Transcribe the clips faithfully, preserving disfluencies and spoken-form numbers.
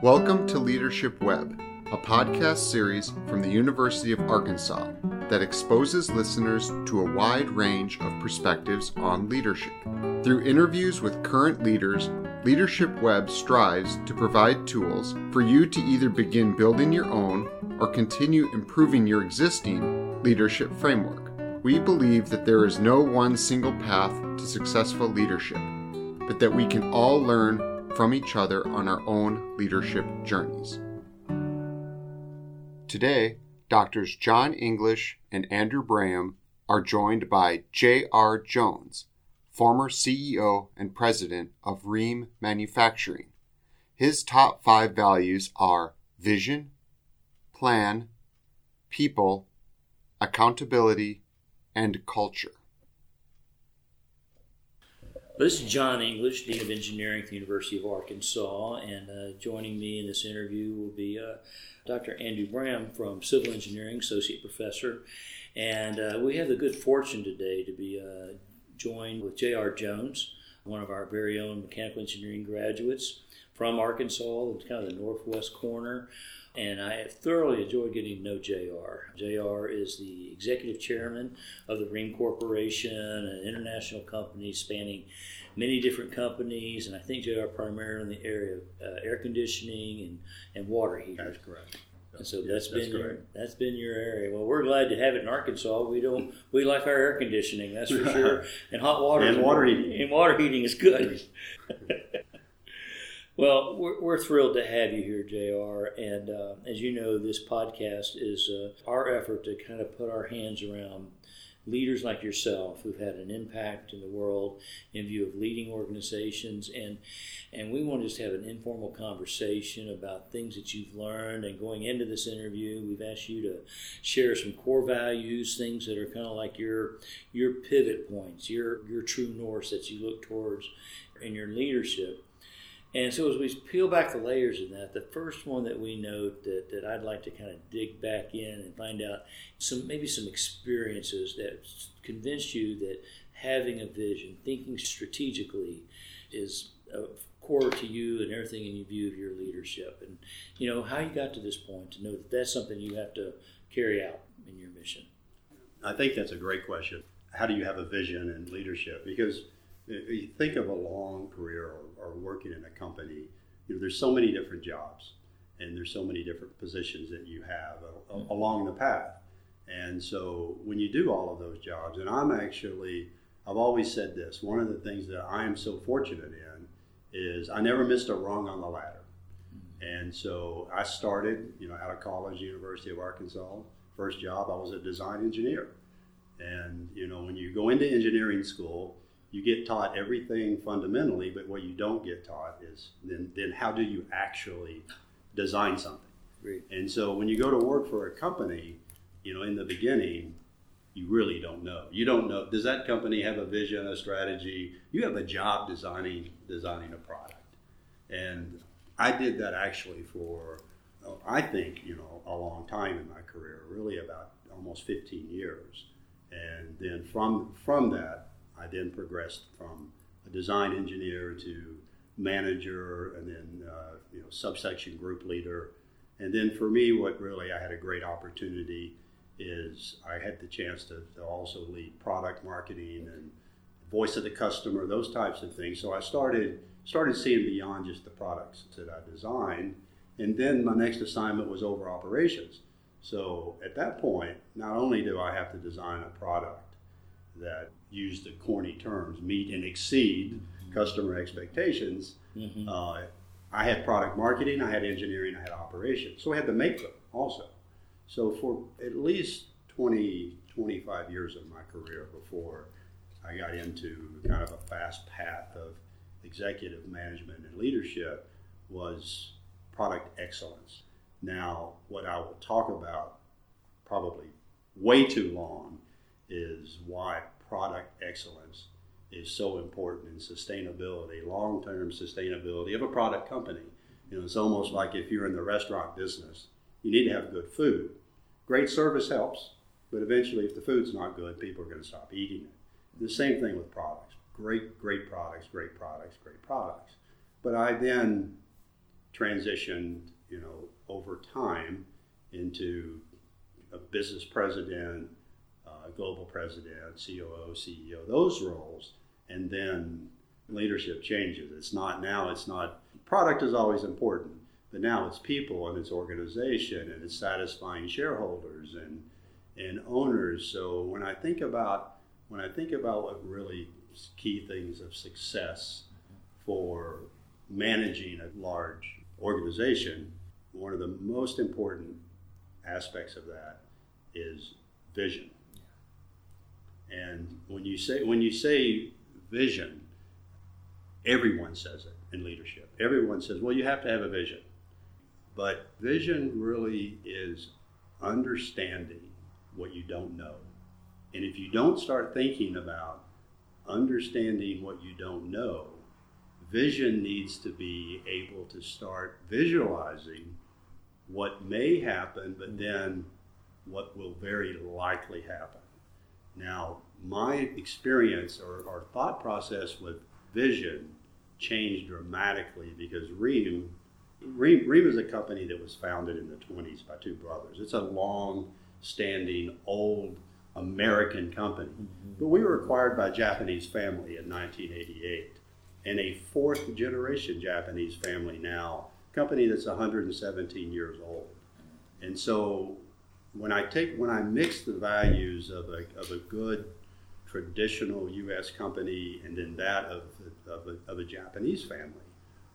Welcome to Leadership Web, a podcast series from the University of Arkansas that exposes listeners to a wide range of perspectives on leadership. Through interviews with current leaders, Leadership Web strives to provide tools for you to either begin building your own or continue improving your existing leadership framework. We believe that there is no one single path to successful leadership, but that we can all learn from each other on our own leadership journeys. Today, Doctors John English and Andrew Braham are joined by J R. Jones, former C E O and president of Rheem Manufacturing. His top five values are vision, plan, people, accountability, and culture. This is John English, Dean of Engineering at the University of Arkansas, and uh, joining me in this interview will be uh, Doctor Andrew Braham from Civil Engineering, Associate Professor, and uh, we have the good fortune today to be uh, joined with J R. Jones, one of our very own mechanical engineering graduates from Arkansas, kind of the northwest corner, and I have thoroughly enjoyed getting to know J R. J R is the executive chairman of the Green Corporation, an international company spanning many different companies, and I think J R primarily in the area of uh, air conditioning and, and water heating. That's correct. And so yeah, that's, that's been your, that's been your area. Well, we're glad to have it in Arkansas. We don't we like our air conditioning, that's for sure. And hot water and water heating. And water heating is good. Well, we're, we're thrilled to have you here, J R, and uh, as you know, this podcast is uh, our effort to kind of put our hands around leaders like yourself who've had an impact in the world in view of leading organizations, and and we want to just have an informal conversation about things that you've learned. And going into this interview, we've asked you to share some core values, things that are kind of like your your pivot points, your your true north that you look towards in your leadership. And so as we peel back the layers in that, the first one that we note that, that I'd like to kind of dig back in and find out some maybe some experiences that convinced you that having a vision, thinking strategically is core to you and everything in your view of your leadership. And, you know, how you got to this point to know that that's something you have to carry out in your mission. I think that's a great question. How do you have a vision in leadership? Because you think of a long career or, or working in a company, you know, there's so many different jobs and there's so many different positions that you have a, a, along the path. And so when you do all of those jobs, and I'm actually, I've always said this, one of the things that I am so fortunate in is I never missed a rung on the ladder. And so I started, you know, out of college, University of Arkansas, first job, I was a design engineer. And, you know, when you go into engineering school, you get taught everything fundamentally, but what you don't get taught is then then how do you actually design something? Great. And so when you go to work for a company, you know, in the beginning, you really don't know. You don't know, does that company have a vision, a strategy? You have a job designing designing a product. And I did that actually for, I think, you know, a long time in my career, really about almost fifteen years. And then from from that, I then progressed from a design engineer to manager and then uh, you know, subsection group leader. And then for me, what really I had a great opportunity is I had the chance to, to also lead product marketing and voice of the customer, those types of things. So I started started seeing beyond just the products that I designed. And then my next assignment was over operations. So at that point, not only do I have to design a product that use the corny terms, meet and exceed customer expectations. Mm-hmm. Uh, I had product marketing, I had engineering, I had operations. So I had to make them also. So for at least twenty, twenty-five years of my career before I got into kind of a fast path of executive management and leadership was product excellence. Now, what I will talk about probably way too long is why product excellence is so important in sustainability, long-term sustainability of a product company. You know, it's almost like if you're in the restaurant business, you need to have good food. Great service helps, but eventually if the food's not good, people are going to stop eating it. The same thing with products. Great, great products, great products, great products. But I then transitioned, you know, over time into a business president, uh, global president, C O O, C E O, those roles, and then leadership changes. It's not now, it's not, product is always important, but now it's people and it's organization and it's satisfying shareholders and and owners. So when I think about, when I think about what really key things of success for managing a large organization, one of the most important aspects of that is vision. And when you say, when you say vision, everyone says it in leadership. Everyone says, well, you have to have a vision. But vision really is understanding what you don't know. And if you don't start thinking about understanding what you don't know, vision needs to be able to start visualizing what may happen, but then what will very likely happen. Now, my experience or, or thought process with vision changed dramatically because Rheem, Rheem, Rheem is a company that was founded in the twenties by two brothers. It's a long-standing, old American company. Mm-hmm. But we were acquired by a Japanese family in nineteen eighty-eight, and a fourth generation Japanese family now, company that's one hundred seventeen years old. And so when I take, when I mix the values of a, of a good traditional U S company and then that of, of, a, of a Japanese family,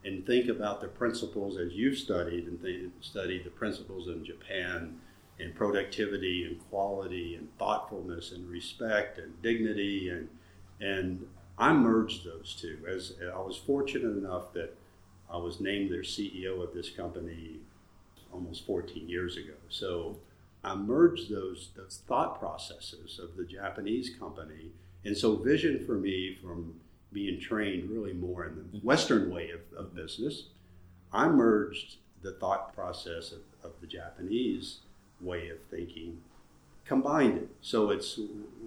and think about the principles as you've studied and th- studied the principles in Japan, and productivity and quality and thoughtfulness and respect and dignity, and and I merged those two. As I was fortunate enough that I was named their C E O of this company almost fourteen years ago. So I merged those, those thought processes of the Japanese company. And so vision for me, from being trained really more in the Western way of, of business, I merged the thought process of, of the Japanese way of thinking, combined it. So it's,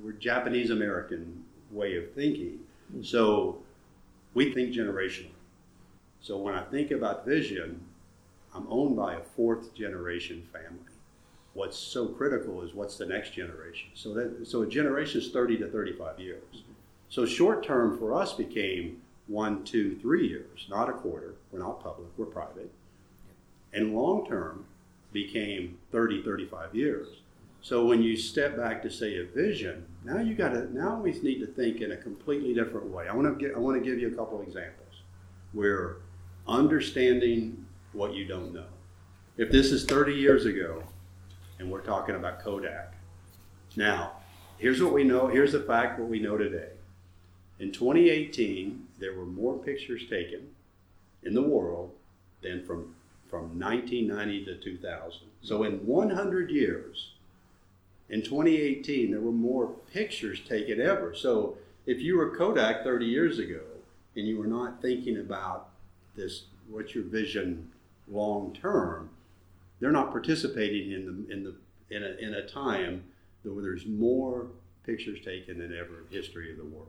we're Japanese American way of thinking. So we think generationally. So when I think about vision, I'm owned by a fourth generation family. What's so critical is what's the next generation. So that, so a generation is thirty to thirty-five years. So short term for us became one, two, three years, not a quarter. We're not public, we're private. And long term became thirty, thirty-five years. So when you step back to say a vision, now you got to, now we need to think in a completely different way. I want to get, I want to give you a couple examples where understanding what you don't know. If this is thirty years ago and we're talking about Kodak, now here's what we know, here's the fact what we know today. In twenty eighteen, there were more pictures taken in the world than from from nineteen ninety to two thousand. So in one hundred years, in twenty eighteen, there were more pictures taken ever. So if you were Kodak thirty years ago and you were not thinking about this, what's your vision long term, they're not participating in the in the in a in a time where there's more pictures taken than ever in the history of the world.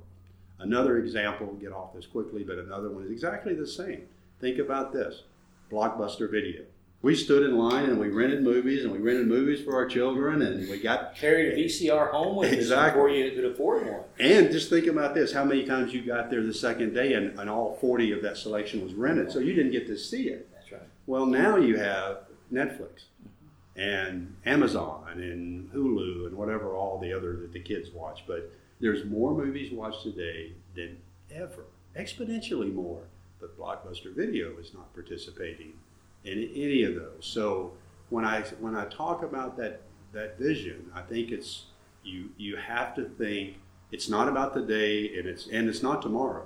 Another example, get off this quickly, but another one is exactly the same. Think about this. Blockbuster video. We stood in line and we rented movies and we rented movies for our children and we got carried a V C R home with us before you could afford one. And just think about this, how many times you got there the second day and, and all forty of that selection was rented, so you didn't get to see it. That's right. Well, now you have Netflix and Amazon and Hulu and whatever all the other that the kids watch, but there's more movies watched today than ever, exponentially more. But Blockbuster Video is not participating in any of those. So when I when I talk about that that vision, I think it's you you have to think it's not about the day and it's and it's not tomorrow.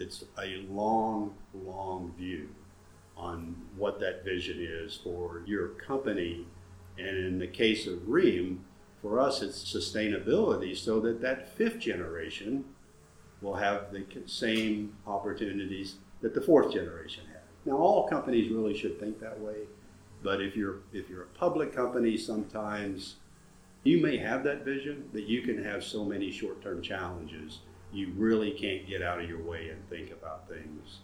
It's a long, long view on what that vision is for your company. And in the case of Rheem, for us, it's sustainability, so that that fifth generation will have the same opportunities that the fourth generation had. Now, all companies really should think that way, but if you're if you're a public company, sometimes you may have that vision, but you can have so many short-term challenges, you really can't get out of your way and think about things.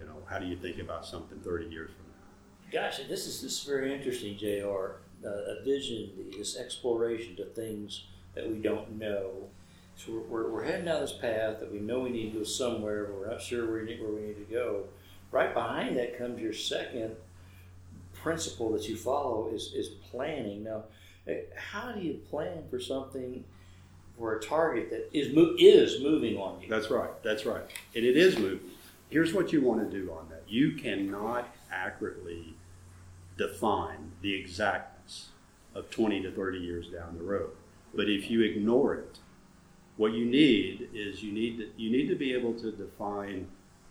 You know, how do you think about something thirty years from now? Gosh, this is this is very interesting, J R. Uh, a vision, the, this exploration to things that we don't know. So we're, we're, we're heading down this path that we know we need to go somewhere, but we're not sure where we need, where we need to go. Right behind that comes your second principle that you follow is, is planning. Now, how do you plan for something, for a target that is mo- is moving on you? That's right. That's right. And it is moving. Here's what you want to do on that. You cannot accurately define the exactness of twenty to thirty years down the road. But if you ignore it, what you need is you need to, you need to be able to define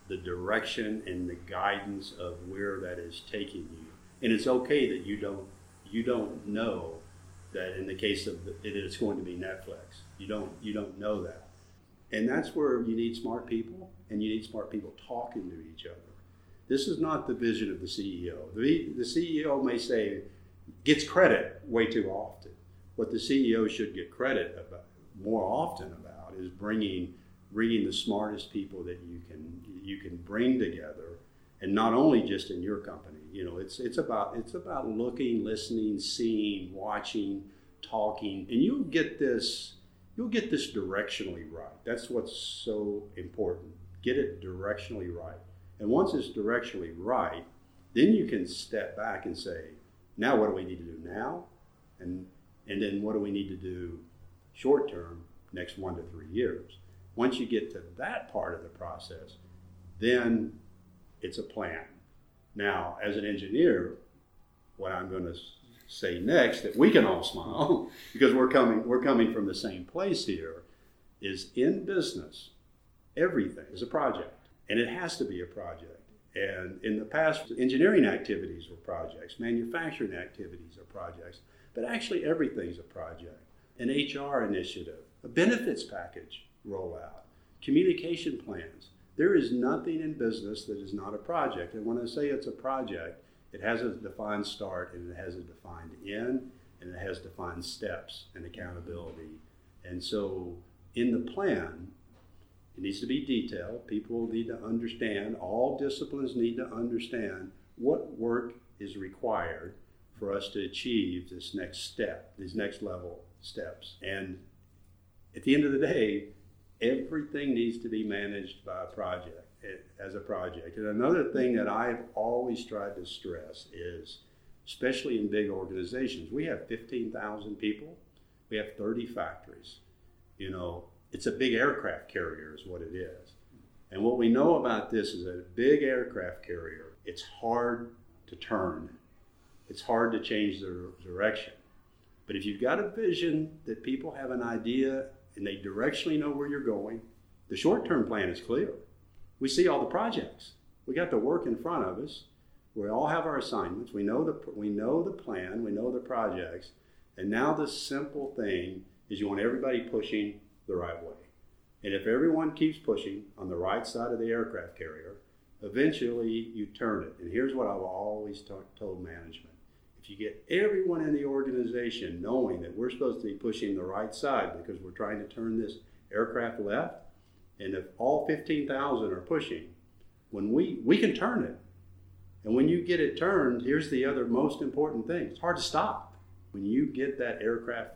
the direction and the guidance of where that is taking you. And it's okay that you don't you don't know that in the case of the, it is going to be Netflix. You don't you don't know that. And that's where you need smart people, and you need smart people talking to each other. This is not the vision of the C E O. The, the C E O may say, gets credit way too often. What the C E O should get credit about, more often about, is bringing bringing the smartest people that you can you can bring together, and not only just in your company. You know, it's it's about it's about looking, listening, seeing, watching, talking, and you'll get this you'll get this directionally right. That's what's so important. Get it directionally right. And once it's directionally right, then you can step back and say, now what do we need to do now? And and then what do we need to do short term, next one to three years? Once you get to that part of the process, then it's a plan. Now, as an engineer, what I'm going to say next, that we can all smile, because we're coming we're coming from the same place here, is in business, everything is a project. And it has to be a project. And in the past, engineering activities were projects, manufacturing activities are projects, but actually everything's a project. An H R initiative, a benefits package rollout, communication plans. There is nothing in business that is not a project. And when I say it's a project, it has a defined start, and it has a defined end, and it has defined steps and accountability. And so in the plan, it needs to be detailed. People need to understand, all disciplines need to understand what work is required for us to achieve this next step, these next level steps. And at the end of the day, everything needs to be managed by a project, as a project. And another thing that I've always tried to stress is, especially in big organizations, we have fifteen thousand people, we have thirty factories, you know, it's a big aircraft carrier is what it is. And what we know about this is that a big aircraft carrier, it's hard to turn. It's hard to change the direction. But if you've got a vision that people have an idea and they directionally know where you're going, the short-term plan is clear. We see all the projects. We got the work in front of us. We all have our assignments. We know the, we know the plan. We know the projects. And now the simple thing is you want everybody pushing the right way. And if everyone keeps pushing on the right side of the aircraft carrier, eventually you turn it. And here's what I've always t- told management. If you get everyone in the organization knowing that we're supposed to be pushing the right side because we're trying to turn this aircraft left, and if all fifteen thousand are pushing, when we, we can turn it. And when you get it turned, here's the other most important thing. It's hard to stop. When you get that aircraft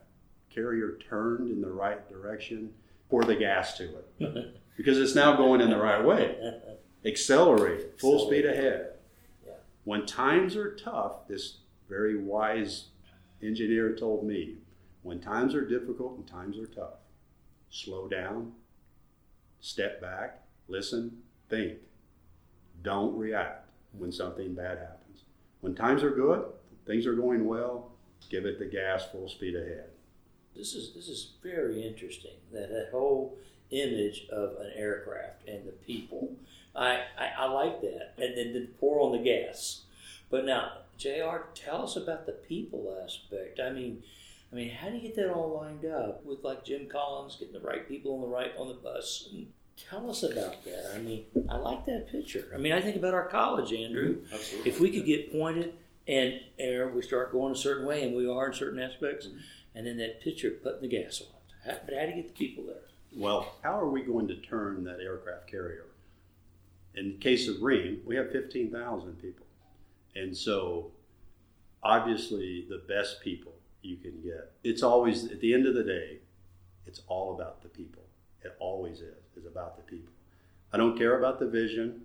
carrier turned in the right direction, pour the gas to it because it's now going in the right way. Accelerate it, full Accelerate. speed ahead. Yeah. When times are tough, this very wise engineer told me, when times are difficult and times are tough, slow down, step back, listen, think. Don't react when something bad happens. When times are good, things are going well, give it the gas, full speed ahead. This is this is very interesting, that, that whole image of an aircraft and the people. I, I, I like that. And then, then pour on the gas. But now, J R, tell us about the people aspect. I mean, I mean, how do you get that all lined up with, like, Jim Collins getting the right people on the right on the bus? And tell us about that. I mean, I like that picture. I mean, I think about our college, Andrew. Absolutely. If we could get pointed and, and we start going a certain way, and we are in certain aspects. Mm-hmm. And then that picture, putting the gas on. How, but how do you get the people there? Well, how are we going to turn that aircraft carrier? In the case of Rheem, we have fifteen thousand people. And so obviously the best people you can get. It's always, at the end of the day, it's all about the people. It always is. It's about the people. I don't care about the vision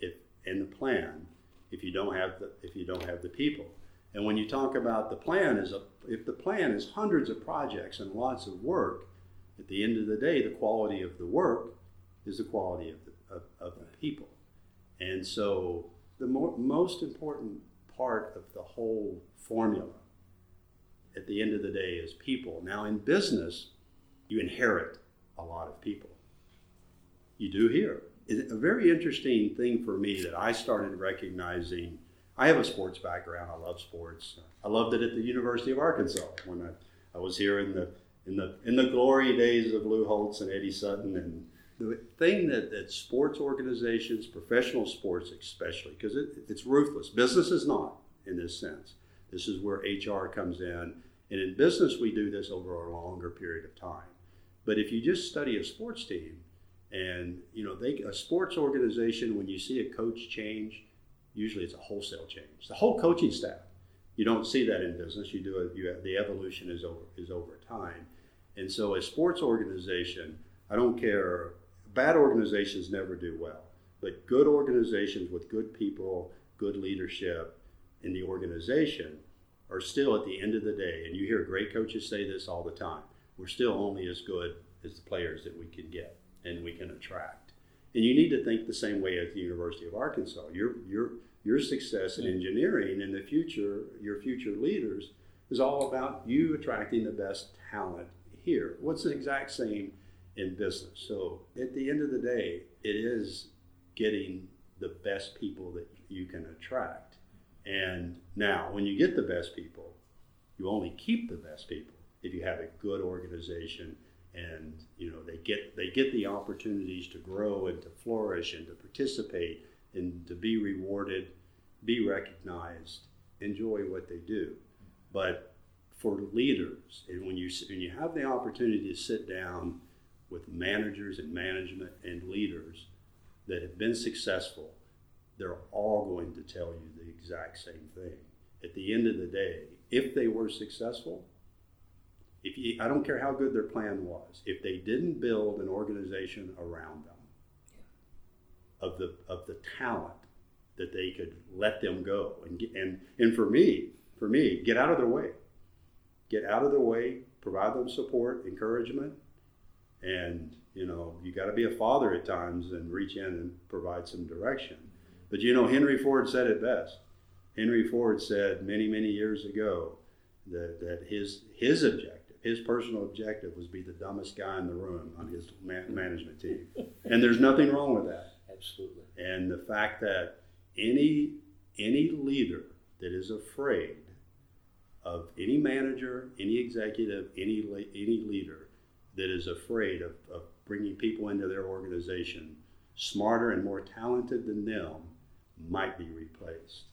if and the plan if you don't have the if you don't have the people. And when you talk about the plan, is a, if the plan is hundreds of projects and lots of work, at the end of the day, the quality of the work is the quality of the, of, of the people. And so the mo- most important part of the whole formula at the end of the day is people. Now in business, you inherit a lot of people. You do here. It's a very interesting thing for me that I started recognizing. I have a sports background. I love sports. I loved it at the University of Arkansas when I, I was here in the in the in the glory days of Lou Holtz and Eddie Sutton. And the thing that, that sports organizations, professional sports especially, because it, it's ruthless. Business is not in this sense. This is where H R comes in. And in business, we do this over a longer period of time. But if you just study a sports team, and you know they a sports organization, when you see a coach change, usually it's a wholesale change. The whole coaching staff. You don't see that in business. You do it. You have, the evolution is over is over time. And so a sports organization, I don't care. Bad organizations never do well, but good organizations with good people, good leadership in the organization are still at the end of the day. And you hear great coaches say this all the time. We're still only as good as the players that we can get and we can attract. And you need to think the same way at the University of Arkansas. Your your your success in engineering and the future, your future leaders, is all about you attracting the best talent here. What's the exact same in business? So at the end of the day, it is getting the best people that you can attract. And now, when you get the best people, you only keep the best people if you have a good organization. And you know they get they get the opportunities to grow and to flourish and to participate and to be rewarded, be recognized, enjoy what they do. But for leaders, and when you when you have the opportunity to sit down with managers and management and leaders that have been successful, they're all going to tell you the exact same thing. At the end of the day, if they were successful. If you, I don't care how good their plan was, if they didn't build an organization around them, yeah. of the of the talent that they could let them go and get, and and for me for me get out of their way, get out of their way, provide them support, encouragement, and you know you got to be a father at times and reach in and provide some direction. But you know Henry Ford said it best. Henry Ford said many many years ago that that his his objective. His personal objective was to be the dumbest guy in the room on his man- management team. And there's nothing wrong with that. Absolutely. And the fact that any any leader that is afraid of any manager, any executive, any any leader that is afraid of, of bringing people into their organization smarter and more talented than them might be replaced.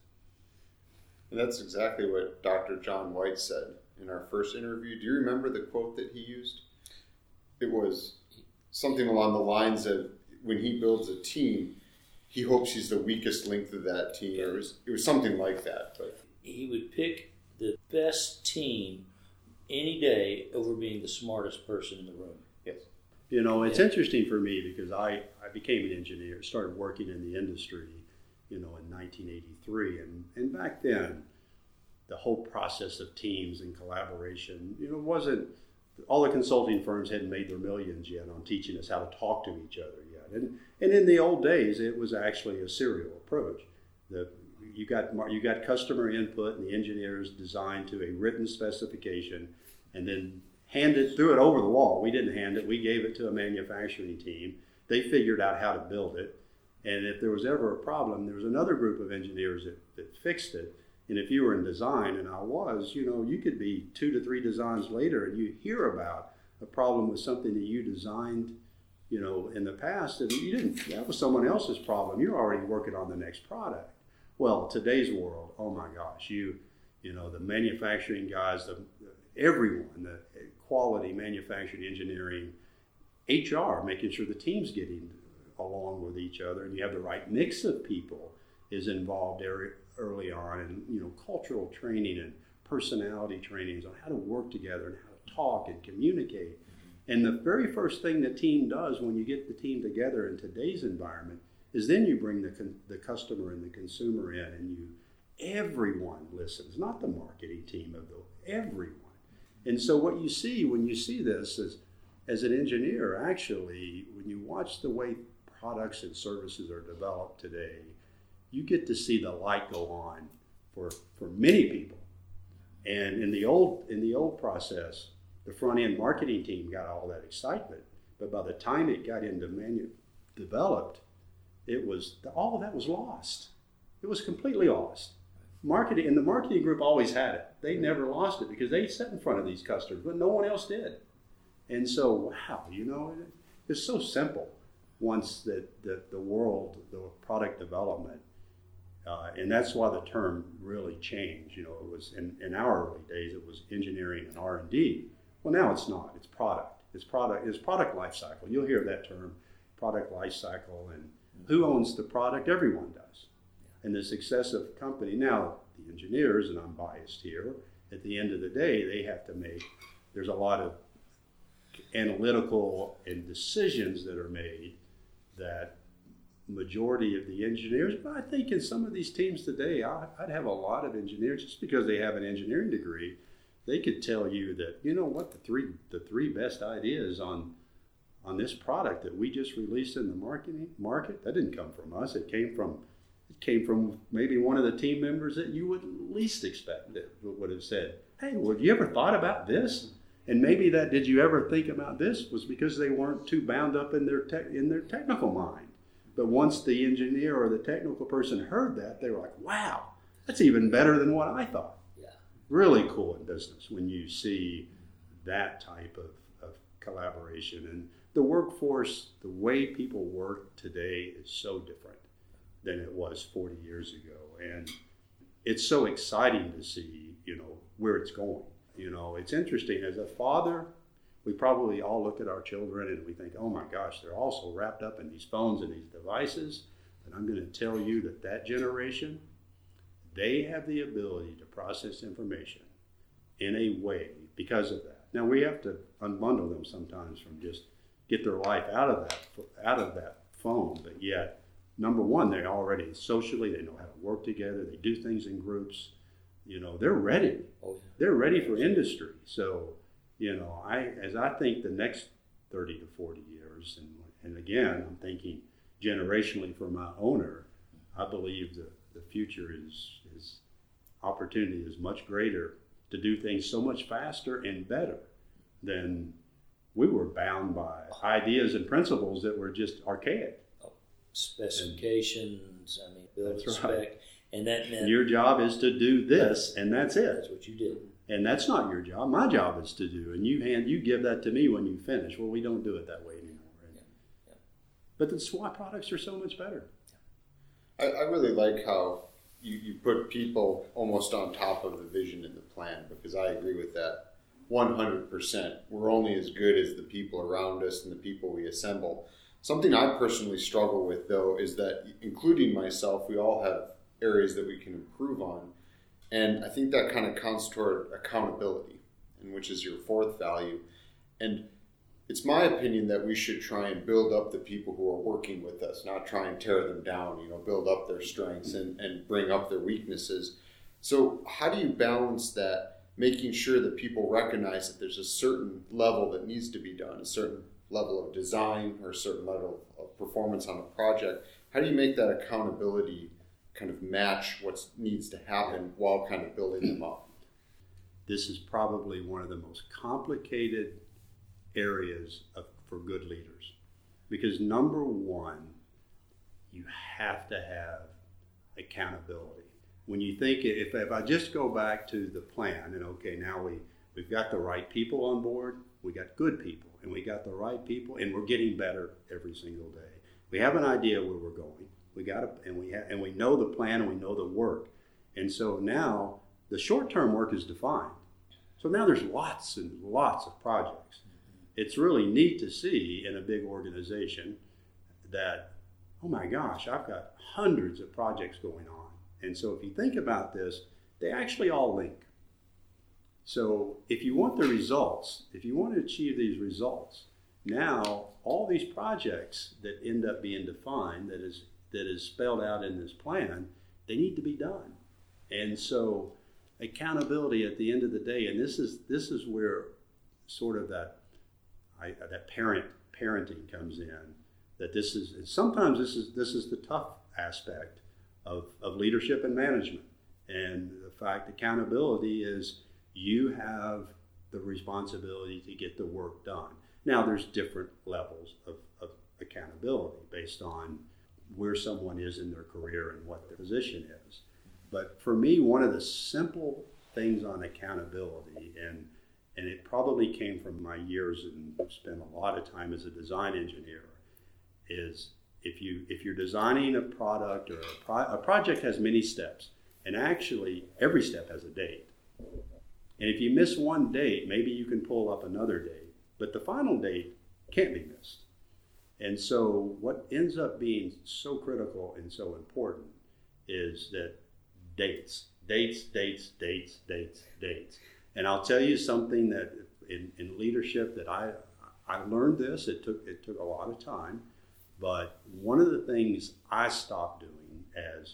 And that's exactly what Doctor John White said in our first interview. Do you remember the quote that he used? It was something along the lines of, when he builds a team, he hopes he's the weakest link of that team. Yeah. It was, it was something like that. But he would pick the best team any day over being the smartest person in the room. Yes. You know, it's yeah. interesting for me because I, I became an engineer, started working in the industry, you know, in nineteen eighty-three. And, and back then, the whole process of teams and collaboration, you know, wasn't, all the consulting firms hadn't made their millions yet on teaching us how to talk to each other yet. And and in the old days, it was actually a serial approach. The, you got you got customer input and the engineers designed to a written specification and then handed, threw it over the wall. We didn't hand it, we gave it to a manufacturing team. They figured out how to build it. And if there was ever a problem, there was another group of engineers that, that fixed it. And if you were in design, and I was, you know, you could be two to three designs later and you hear about a problem with something that you designed, you know, in the past, and you didn't, that was someone else's problem. You're already working on the next product. Well, today's world, oh my gosh, you, you know, the manufacturing guys, the everyone, the quality, manufacturing, engineering, H R, making sure the team's getting along with each other and you have the right mix of people is involved early on, and you know, cultural training and personality trainings on how to work together and how to talk and communicate. And the very first thing the team does when you get the team together in today's environment is then you bring the con- the customer and the consumer in, and you everyone listens, not the marketing team of the everyone. And so what you see when you see this is, as an engineer, actually, when you watch the way products and services are developed today, you get to see the light go on for for many people. And in the old in the old process, the front-end marketing team got all that excitement, but by the time it got into manu- developed, it was all of that was lost. It was completely lost. Marketing and the marketing group always had it. They never lost it because they sat in front of these customers, but no one else did. And so, wow, you know, it's so simple once that the, the world, the product development, uh, and that's why the term really changed. You know, it was in, in our early days, it was engineering and R and D. Well, now it's not. It's product. It's product. It's product life cycle. You'll hear that term, product life cycle, and who owns the product? Everyone does. And the success of the company, now the engineers, and I'm biased here, at the end of the day, they have to make, there's a lot of analytical and decisions that are made that majority of the engineers, but I think in some of these teams today, I, I'd have a lot of engineers, just because they have an engineering degree, they could tell you that, you know what, the three the three best ideas on on this product that we just released in the marketing market, that didn't come from us, it came from It came from maybe one of the team members that you would least expect that would have said, hey, well, have you ever thought about this? And maybe that did you ever think about this was because they weren't too bound up in their tech, in their technical mind. But once the engineer or the technical person heard that, they were like, wow, that's even better than what I thought. Yeah. Really cool in business when you see that type of, of collaboration. And the workforce, the way people work today is so different than it was forty years ago. And it's so exciting to see, you know, where it's going. You know, it's interesting, as a father, we probably all look at our children and we think, oh my gosh, they're all so wrapped up in these phones and these devices. And I'm gonna tell you that that generation, they have the ability to process information in a way because of that. Now we have to unbundle them sometimes from just get their life out of that, out of that phone, but yet, number one, they're already socially, they know how to work together, they do things in groups, you know, they're ready. They're ready for industry. So, you know, I as I think the next thirty to forty years, and and again, I'm thinking generationally for my owner, I believe that the future is, is opportunity is much greater to do things so much faster and better than we were bound by ideas and principles that were just archaic. Specifications, I mean, build that's spec, right. And that meant your job is to do this, and that's it. That's what you did, and that's not your job. My job is to do, and you hand you give that to me when you finish. Well, we don't do it that way anymore, right? Yeah. Yeah. But that's why products are so much better. Yeah. I, I really like how you, you put people almost on top of the vision and the plan, because I agree with that one hundred percent. We're only as good as the people around us and the people we assemble. Something I personally struggle with, though, is that, including myself, we all have areas that we can improve on. And I think that kind of counts toward accountability, and which is your fourth value. And it's my opinion that we should try and build up the people who are working with us, not try and tear them down, you know, build up their strengths and, and bring up their weaknesses. So how do you balance that, making sure that people recognize that there's a certain level that needs to be done, a certain level of design or a certain level of performance on a project? How do you make that accountability kind of match what needs to happen while kind of building them up? This is probably one of the most complicated areas of, for good leaders, because number one, you have to have accountability. When you think, if, if I just go back to the plan, and okay, now we, we've got the right people on board, we got good people, and we got the right people, and we're getting better every single day. We have an idea where we're going. We got a, and we have, and we know the plan, and we know the work. And so now the short-term work is defined. So now there's lots and lots of projects. It's really neat to see in a big organization that, oh my gosh, I've got hundreds of projects going on, And so if you think about this, they actually all link. So if you want the results, if you want to achieve these results, now all these projects that end up being defined, that is that is spelled out in this plan, they need to be done. And so accountability at the end of the day, and this is this is where sort of that I, that parent parenting comes in. That this is and sometimes this is this is the tough aspect of of leadership and management, and the fact accountability is you have the responsibility to get the work done. Now there's different levels of, of accountability based on where someone is in their career and what their position is. But for me, one of the simple things on accountability, and and it probably came from my years and spent a lot of time as a design engineer, is if you if you're designing a product or a, pro, a project has many steps, and actually every step has a date. And if you miss one date, maybe you can pull up another date, but the final date can't be missed. And so what ends up being so critical and so important is that dates, dates, dates, dates, dates, dates. And I'll tell you something that in, in leadership that I I learned this, it took it took a lot of time, but one of the things I stopped doing as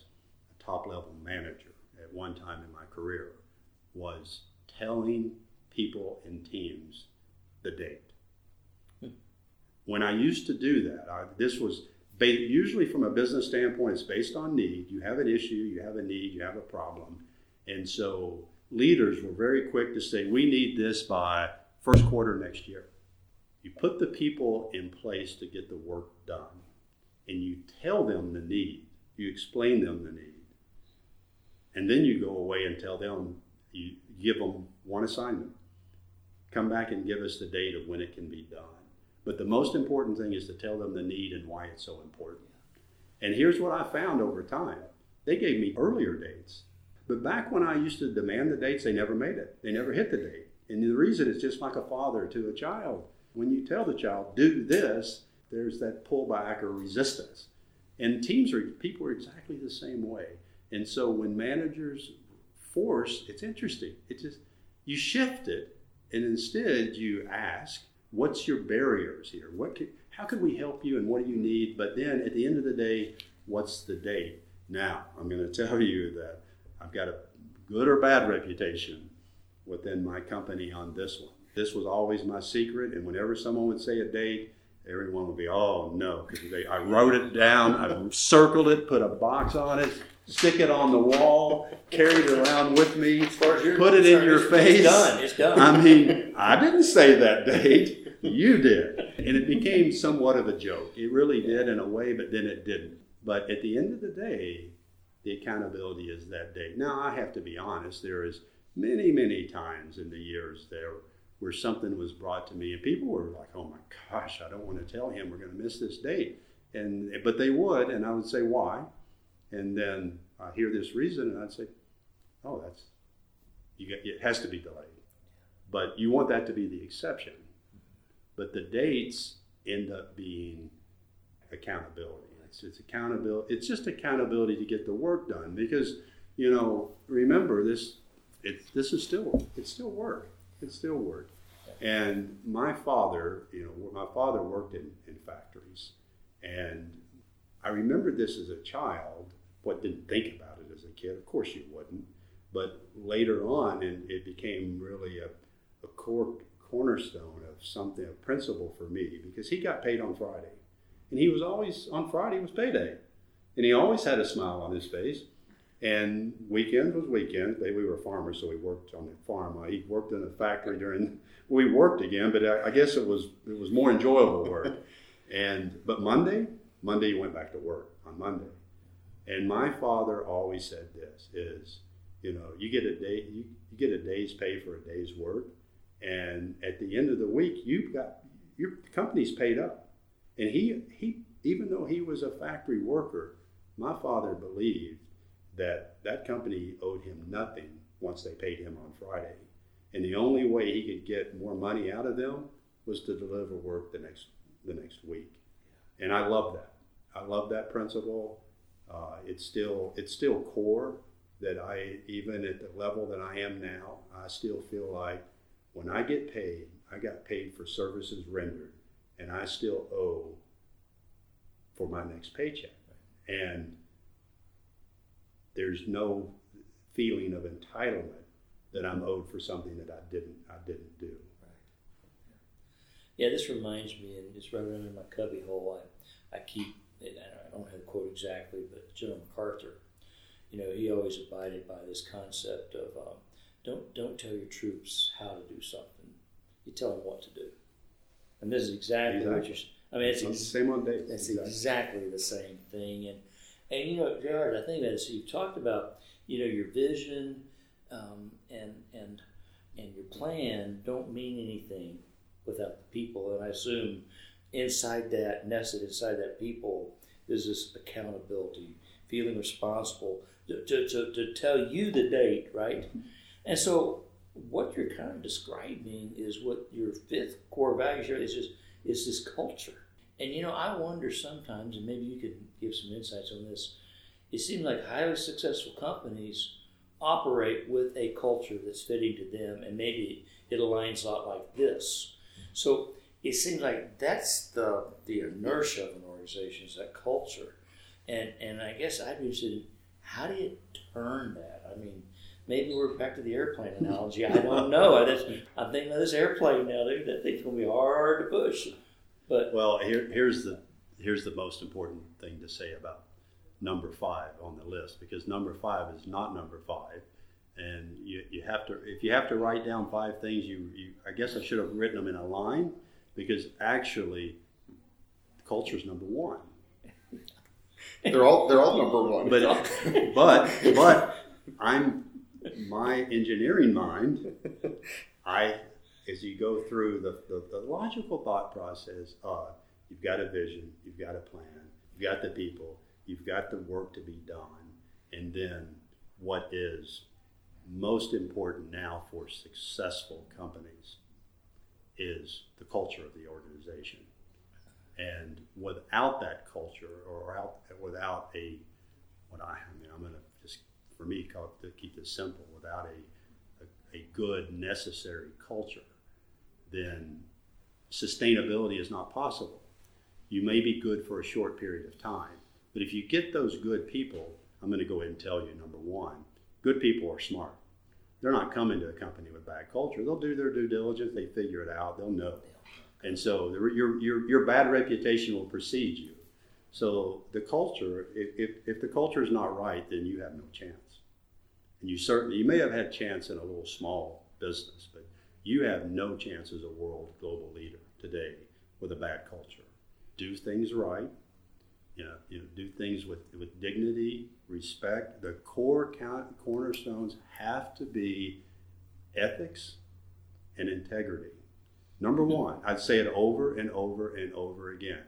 a top-level manager at one time in my career was telling people and teams the date. Hmm. When I used to do that, I, this was based, usually from a business standpoint, it's based on need. You have an issue, you have a need, you have a problem. And so leaders were very quick to say, we need this by first quarter next year. You put the people in place to get the work done, and you tell them the need. You explain them the need. And then you go away and tell them, you give them one assignment. Come back and give us the date of when it can be done. But the most important thing is to tell them the need and why it's so important. And here's what I found over time. They gave me earlier dates. But back when I used to demand the dates, they never made it. They never hit the date. And the reason is just like a father to a child. When you tell the child, do this, there's that pullback or resistance. And teams are, people are exactly the same way. And so when managers force, it's interesting. It's just, you shift it. And instead, you ask, what's your barriers here? What could, how can we help you and what do you need? But then at the end of the day, what's the date? Now, I'm going to tell you that I've got a good or bad reputation within my company on this one. This was always my secret. And whenever someone would say a date, everyone would be, oh, no. They, I wrote it down. I circled it, put a box on it, stick it on the wall, carry it around with me, put it in your face. It's done. It's done. I mean, I didn't say that date. You did. And it became somewhat of a joke. It really did in a way, but then it didn't. But at the end of the day, the accountability is that date. Now, I have to be honest. There is many, many times in the years there where something was brought to me, and people were like, oh, my gosh, I don't want to tell him we're going to miss this date. And but they would, and I would say, why? And then I hear this reason, and I'd say, oh, that's you get, it has to be delayed. But you want that to be the exception. But the dates end up being accountability. It's, it's accountability. It's just accountability to get the work done because, you know, remember, this it's this is still, it's still work. It's still work. And my father, you know, my father worked in, in factories. And I remembered this as a child, but didn't think about it as a kid. Of course you wouldn't. But later on, and it became really a, a core cornerstone of something, a principle for me, because he got paid on Friday. And he was always, on Friday was payday. And he always had a smile on his face. And weekend was weekend. They, we were farmers, so we worked on the farm. I, he worked in a factory during, we worked again, but I, I guess it was it was more enjoyable work. And But Monday, Monday you went back to work on Monday. And my father always said this is, you know, you get a day, you, you get a day's pay for a day's work. And at the end of the week, you've got, your company's paid up. And he, he, even though he was a factory worker, my father believed that that company owed him nothing once they paid him on Friday. And the only way he could get more money out of them was to deliver work the next, the next week. And I love that. I love that principle. Uh, it's still it's still core that I, even at the level that I am now, I still feel like when I get paid, I got paid for services rendered, and I still owe for my next paycheck. And there's no feeling of entitlement that I'm owed for something that I didn't I didn't do. Right. Yeah, this reminds me, and it's right under my cubbyhole. I I keep it. I don't have the quote exactly, but General MacArthur, you know, he always abided by this concept of um, don't don't tell your troops how to do something. You tell them what to do. And this is exactly, exactly. what you're. I mean, it's, it's ex- the same on day. That's exactly. exactly the same thing. And and you know, Jared, I think that is, you've talked about, you know, your vision. Um, and and and your plan don't mean anything without the people. And I assume inside that, nested inside that people, is this accountability, feeling responsible to, to, to, to tell you the date, right? And so what you're kind of describing is what your fifth core values are, is just is this culture. And you know, I wonder sometimes, and maybe you could give some insights on this, it seems like highly successful companies operate with a culture that's fitting to them, and maybe it aligns a lot like this. So it seems like that's the the inertia of an organization, is that culture. And and I guess I'd be interested in how do you turn that? I mean, maybe we're back to the airplane analogy. I don't know. I I'm thinking of this airplane now. That thing's going to be hard to push. But well, here, here's the here's the most important thing to say about number five on the list, because number five is not number five, and you, you have to, if you have to write down five things, you, you I guess I should have written them in a line, because actually culture's number one. They're all they're all number one. But but but I'm my engineering mind, I as you go through the, the, the logical thought process of uh, you've got a vision, you've got a plan, you've got the people. You've got the work to be done, and then what is most important now for successful companies is the culture of the organization. And without that culture, or out, without a, what I, I mean, I'm going to just, for me, to keep this simple, without a, a, a good, necessary culture, then sustainability is not possible. You may be good for a short period of time. But if you get those good people, I'm going to go ahead and tell you, number one, good people are smart. They're not coming to a company with bad culture. They'll do their due diligence. They figure it out. They'll know. And so the, your, your your bad reputation will precede you. So the culture, if, if if the culture is not right, then you have no chance. And you certainly, you may have had chance in a little small business, but you have no chance as a world global leader today with a bad culture. Do things right. You know, you know, do things with, with dignity, respect. The core count, cornerstones have to be ethics and integrity. Number one, I'd say it over and over and over again.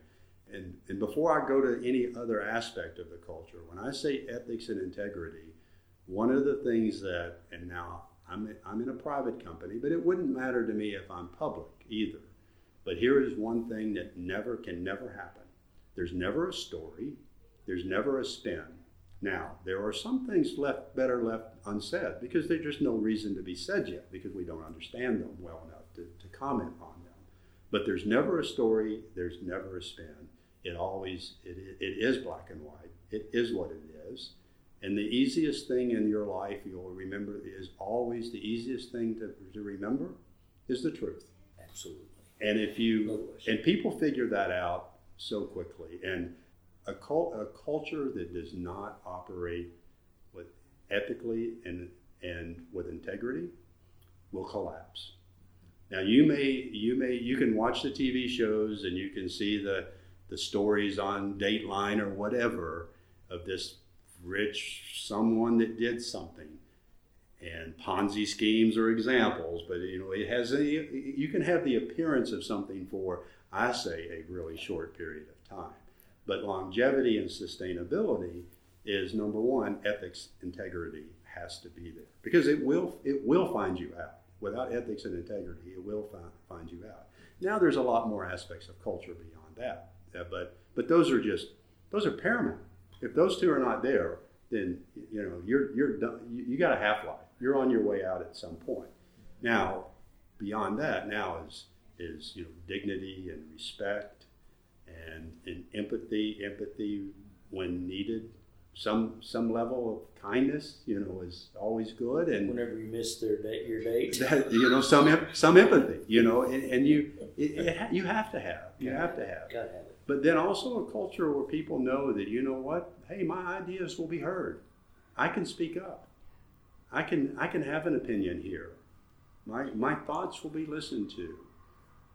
And and before I go to any other aspect of the culture, when I say ethics and integrity, one of the things that, and now I'm I'm in a private company, but it wouldn't matter to me if I'm public either. But here is one thing that never can never happen. There's never a story. There's never a spin. Now, there are some things left better left unsaid because there's just no reason to be said yet because we don't understand them well enough to, to comment on them. But there's never a story. There's never a spin. It always, it, it is black and white. It is what it is. And the easiest thing in your life you'll remember is always the easiest thing to, to remember is the truth. Absolutely. And if you, and people figure that out so quickly, and a, cult, a culture that does not operate with ethically and and with integrity will collapse. Now you may you may you can watch the T V shows and you can see the the stories on Dateline or whatever of this rich someone that did something, and Ponzi schemes are examples. But you know it has a, you can have the appearance of something for, I say, a really short period of time. But longevity and sustainability is, number one, ethics, integrity has to be there. Because it will it will find you out. Without ethics and integrity, it will find, find you out. Now there's a lot more aspects of culture beyond that. But but those are just, those are paramount. If those two are not there, then you know you're you're done. You, you got a half life. You're on your way out at some point. Now, beyond that, now is is you know dignity and respect and and empathy. Empathy when needed. Some some level of kindness, you know, is always good. And whenever you miss their date, your date, that, you know, some some empathy, you know, and, and you it, it, you have to have, you have to have. Gotta have it. But then also a culture where people know that, you know what, hey, my ideas will be heard. I can speak up. I can I can have an opinion here. My my thoughts will be listened to.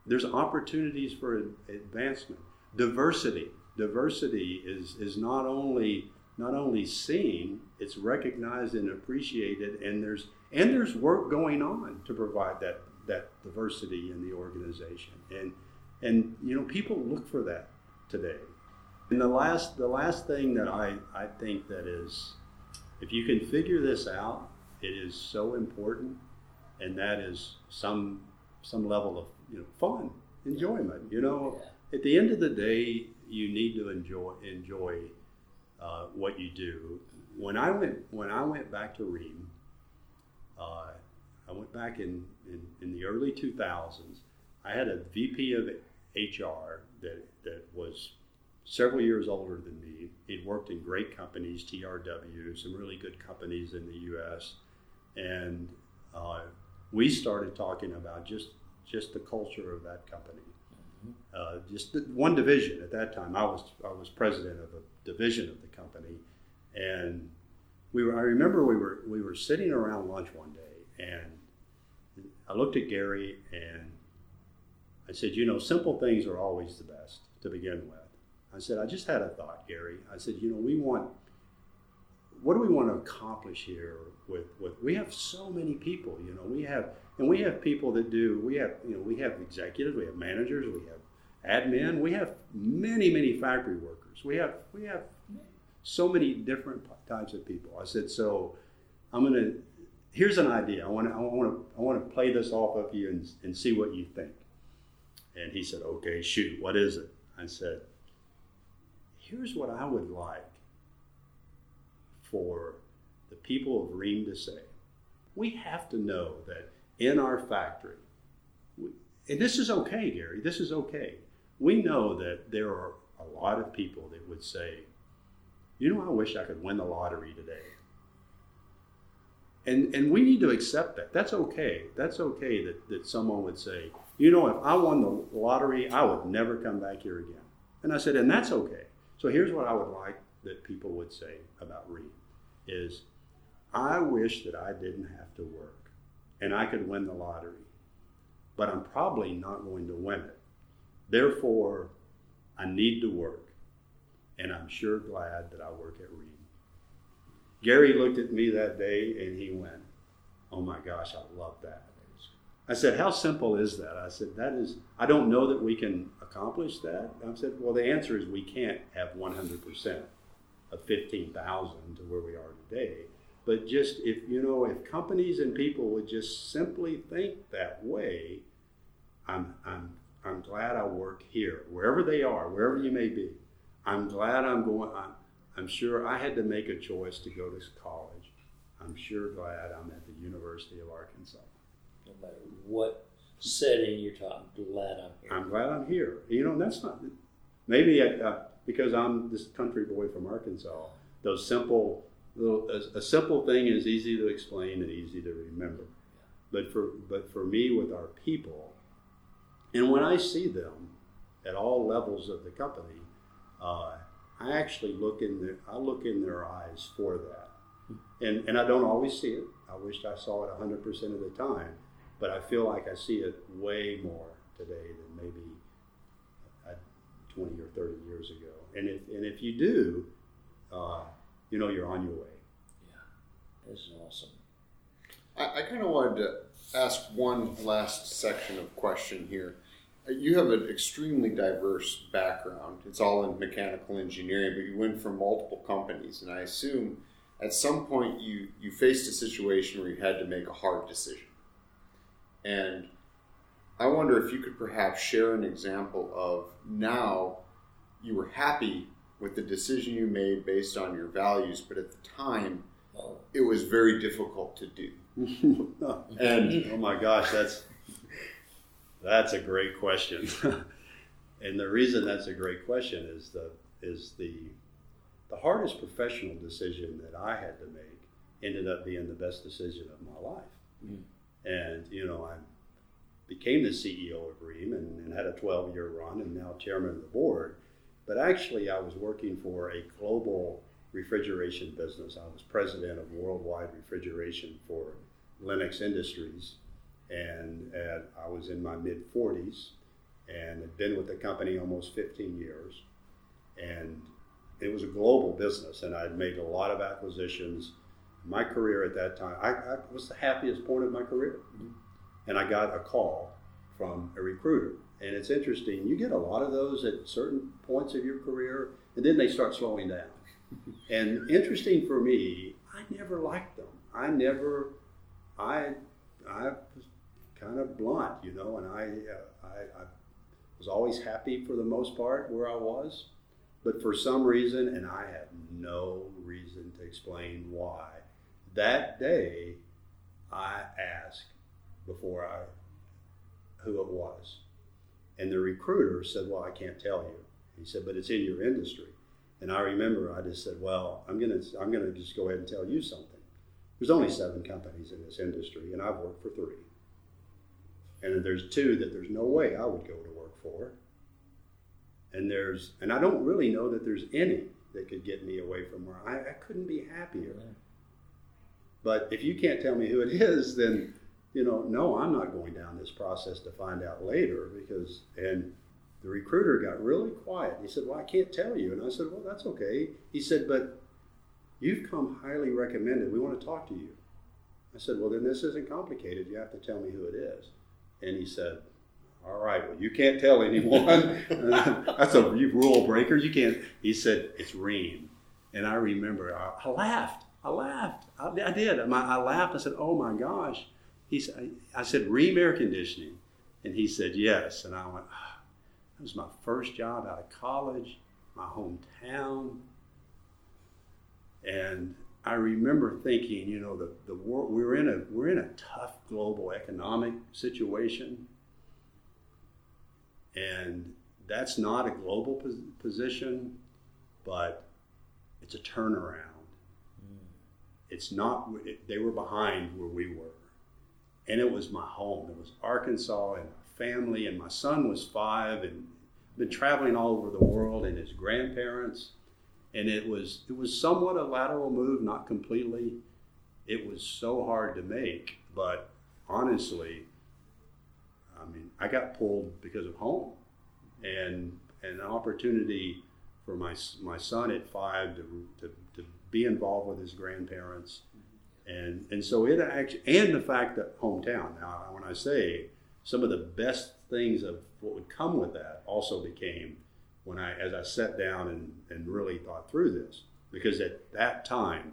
There's opportunities for advancement. Diversity, diversity is is not only not only seen, it's recognized and appreciated, and there's and there's work going on to provide that that diversity in the organization. And and you know, people look for that today. And the last the last thing that I, I think that is, if you can figure this out, it is so important, and that is some some level of you know fun, enjoyment. You know, yeah. At the end of the day, you need to enjoy enjoy Uh, what you do. When I went when I went back to Rheem, uh, I went back in, in, in the early two thousands. I had a V P of H R that, that was several years older than me. He'd worked in great companies, T R W, some really good companies in the U S And uh, we started talking about just, just the culture of that company. Uh, just the, one division at that time. I was I was president of a division of the company, and we were. I remember we were we were sitting around lunch one day, and I looked at Gary and I said, you know, simple things are always the best to begin with. I said, I just had a thought, Gary. I said, you know, we want. What do we want to accomplish here? With with we have so many people. You know, we have. And we have people that do, we have, you know, we have executives, we have managers, we have admin, we have many, many factory workers. We have, we have so many different types of people. I said, so I'm going to, here's an idea. I want to, I want to, I want to play this off of you and, and see what you think. And he said, okay, shoot, what is it? I said, here's what I would like for the people of Rheem to say. We have to know that in our factory, we, and this is okay, Gary, this is okay. We know that there are a lot of people that would say, you know, I wish I could win the lottery today. And and we need to accept that. That's okay. That's okay that, that someone would say, you know, if I won the lottery, I would never come back here again. And I said, and that's okay. So here's what I would like that people would say about Reed is, I wish that I didn't have to work. And I could win the lottery, but I'm probably not going to win it. Therefore, I need to work, and I'm sure glad that I work at Rheem. Gary looked at me that day, and he went, oh my gosh, I love that. I said, how simple is that? I said, that is, I don't know that we can accomplish that. I said, well, the answer is we can't have one hundred percent of fifteen thousand to where we are today. But just if, you know, if companies and people would just simply think that way, I'm I'm I'm glad I work here, wherever they are, wherever you may be. I'm glad I'm going, I'm, I'm sure I had to make a choice to go to college. I'm sure glad I'm at the University of Arkansas. No matter what setting you're talking, I'm glad I'm here. I'm glad I'm here. You know, that's not, maybe I, I, because I'm this country boy from Arkansas, those simple, A, a simple thing is easy to explain and easy to remember. But for but for me, with our people, and when I see them at all levels of the company, uh, I actually look in their, I look in their eyes for that. And, and I don't always see it. I wish I saw it one hundred percent of the time, but I feel like I see it way more today than maybe twenty or thirty years ago. And if, and if you do, uh, you know, you're on your way. Yeah, this is awesome. I, I kind of wanted to ask one last section of question here. You have an extremely diverse background. It's all in mechanical engineering, but you went from multiple companies. And I assume at some point you, you faced a situation where you had to make a hard decision. And I wonder if you could perhaps share an example of now you were happy with the decision you made based on your values, but at the time, it was very difficult to do. And oh my gosh, that's that's a great question. And the reason that's a great question is the is the the hardest professional decision that I had to make ended up being the best decision of my life. Mm. And you know, I became the C E O of Rheem and, and had a twelve-year run, and now chairman of the board. But actually, I was working for a global refrigeration business. I was president of worldwide refrigeration for Lennox Industries, and, and I was in my mid forties and had been with the company almost fifteen years, and it was a global business, and I'd made a lot of acquisitions. My career at that time, I, I was the happiest point of my career, mm-hmm. and I got a call from a recruiter. And it's interesting, you get a lot of those at certain points of your career, and then they start slowing down. And interesting for me, I never liked them. I never, I, I was kind of blunt, you know, and I, uh, I, I was always happy for the most part where I was, but for some reason, and I have no reason to explain why, that day I asked before I, who it was. And the recruiter said, well, I can't tell you. He said, but it's in your industry. And I remember I just said, well, I'm gonna I'm gonna just go ahead and tell you something. There's only seven companies in this industry, and I've worked for three. And there's two that there's no way I would go to work for. And there's, and I don't really know that there's any that could get me away from where I, I couldn't be happier. Yeah. But if you can't tell me who it is, then, you know, no, I'm not going down this process to find out later because, and the recruiter got really quiet. He said, well, I can't tell you. And I said, well, that's okay. He said, but you've come highly recommended. We want to talk to you. I said, well, then this isn't complicated. You have to tell me who it is. And he said, all right, well, you can't tell anyone. That's a rule breaker. You can't. He said, it's Rheem. And I remember I, I laughed. I laughed. I, I did. I, I laughed. I said, oh, my gosh. He said, I said, Rheem Air Conditioning. And he said, yes. And I went, it was my first job out of college, my hometown. And I remember thinking, you know, the, the war, we're in a we're in a tough global economic situation. And that's not a global pos- position, but it's a turnaround. Mm. It's not, it, they were behind where we were. And it was my home. It was Arkansas and family, and my son was five and been traveling all over the world, and his grandparents, and it was it was somewhat a lateral move, not completely. It was so hard to make, but honestly, I mean, I got pulled because of home and, and an opportunity for my my son at five to to, to be involved with his grandparents, and and so it actually, and the fact that hometown. Now, when I say some of the best things of what would come with that also became when I, as I sat down and, and really thought through this, because at that time,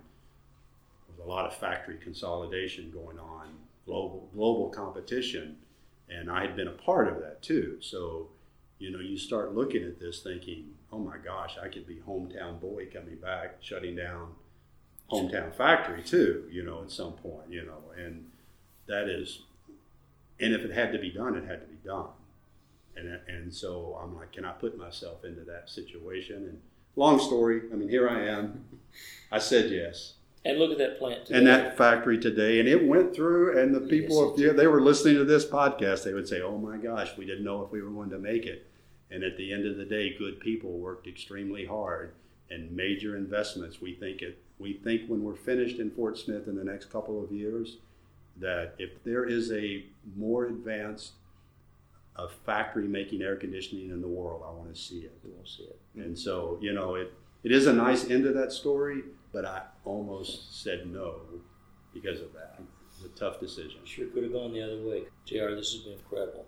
there was a lot of factory consolidation going on, global global competition, and I had been a part of that too. So, you know, you start looking at this thinking, oh my gosh, I could be hometown boy coming back, shutting down hometown factory too, you know, at some point, you know, and that is, and if it had to be done, it had to be done. And and so I'm like, can I put myself into that situation? And long story, I mean, here I am. I said yes. And look at that plant today. And that factory today. And it went through, and the people, yes, if they were listening to this podcast, they would say, oh my gosh, we didn't know if we were going to make it. And at the end of the day, good people worked extremely hard and major investments. We think it. We think when we're finished in Fort Smith in the next couple of years, that if there is a more advanced uh, factory making air conditioning in the world, I want to see it. I want to see it. And so, you know, it, it is a nice end to that story, but I almost said no because of that. It was a tough decision. Sure could have gone the other way. J R, this has been incredible.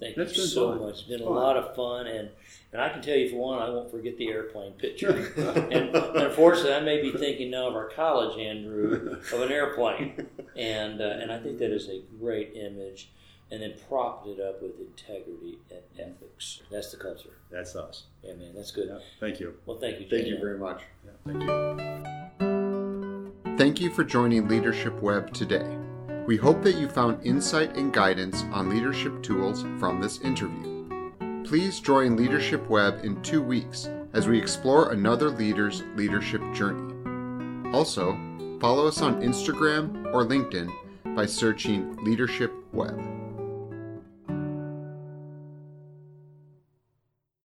Thank That's you so fun. much. It's been fun. a lot of fun, and, and I can tell you for one, I won't forget the airplane picture. and, and unfortunately, I may be thinking now of our college Andrew of an airplane, and uh, and I think that is a great image. and then propped it up with integrity and ethics. That's the culture. That's us. Yeah, man, that's good. Yeah, thank you. Well, thank you, J R. Thank you very much. Yeah, thank you. Thank you for joining Leadership Web today. We hope that you found insight and guidance on leadership tools from this interview. Please join Leadership Web in two weeks as we explore another leader's leadership journey. Also, follow us on Instagram or LinkedIn by searching Leadership Web.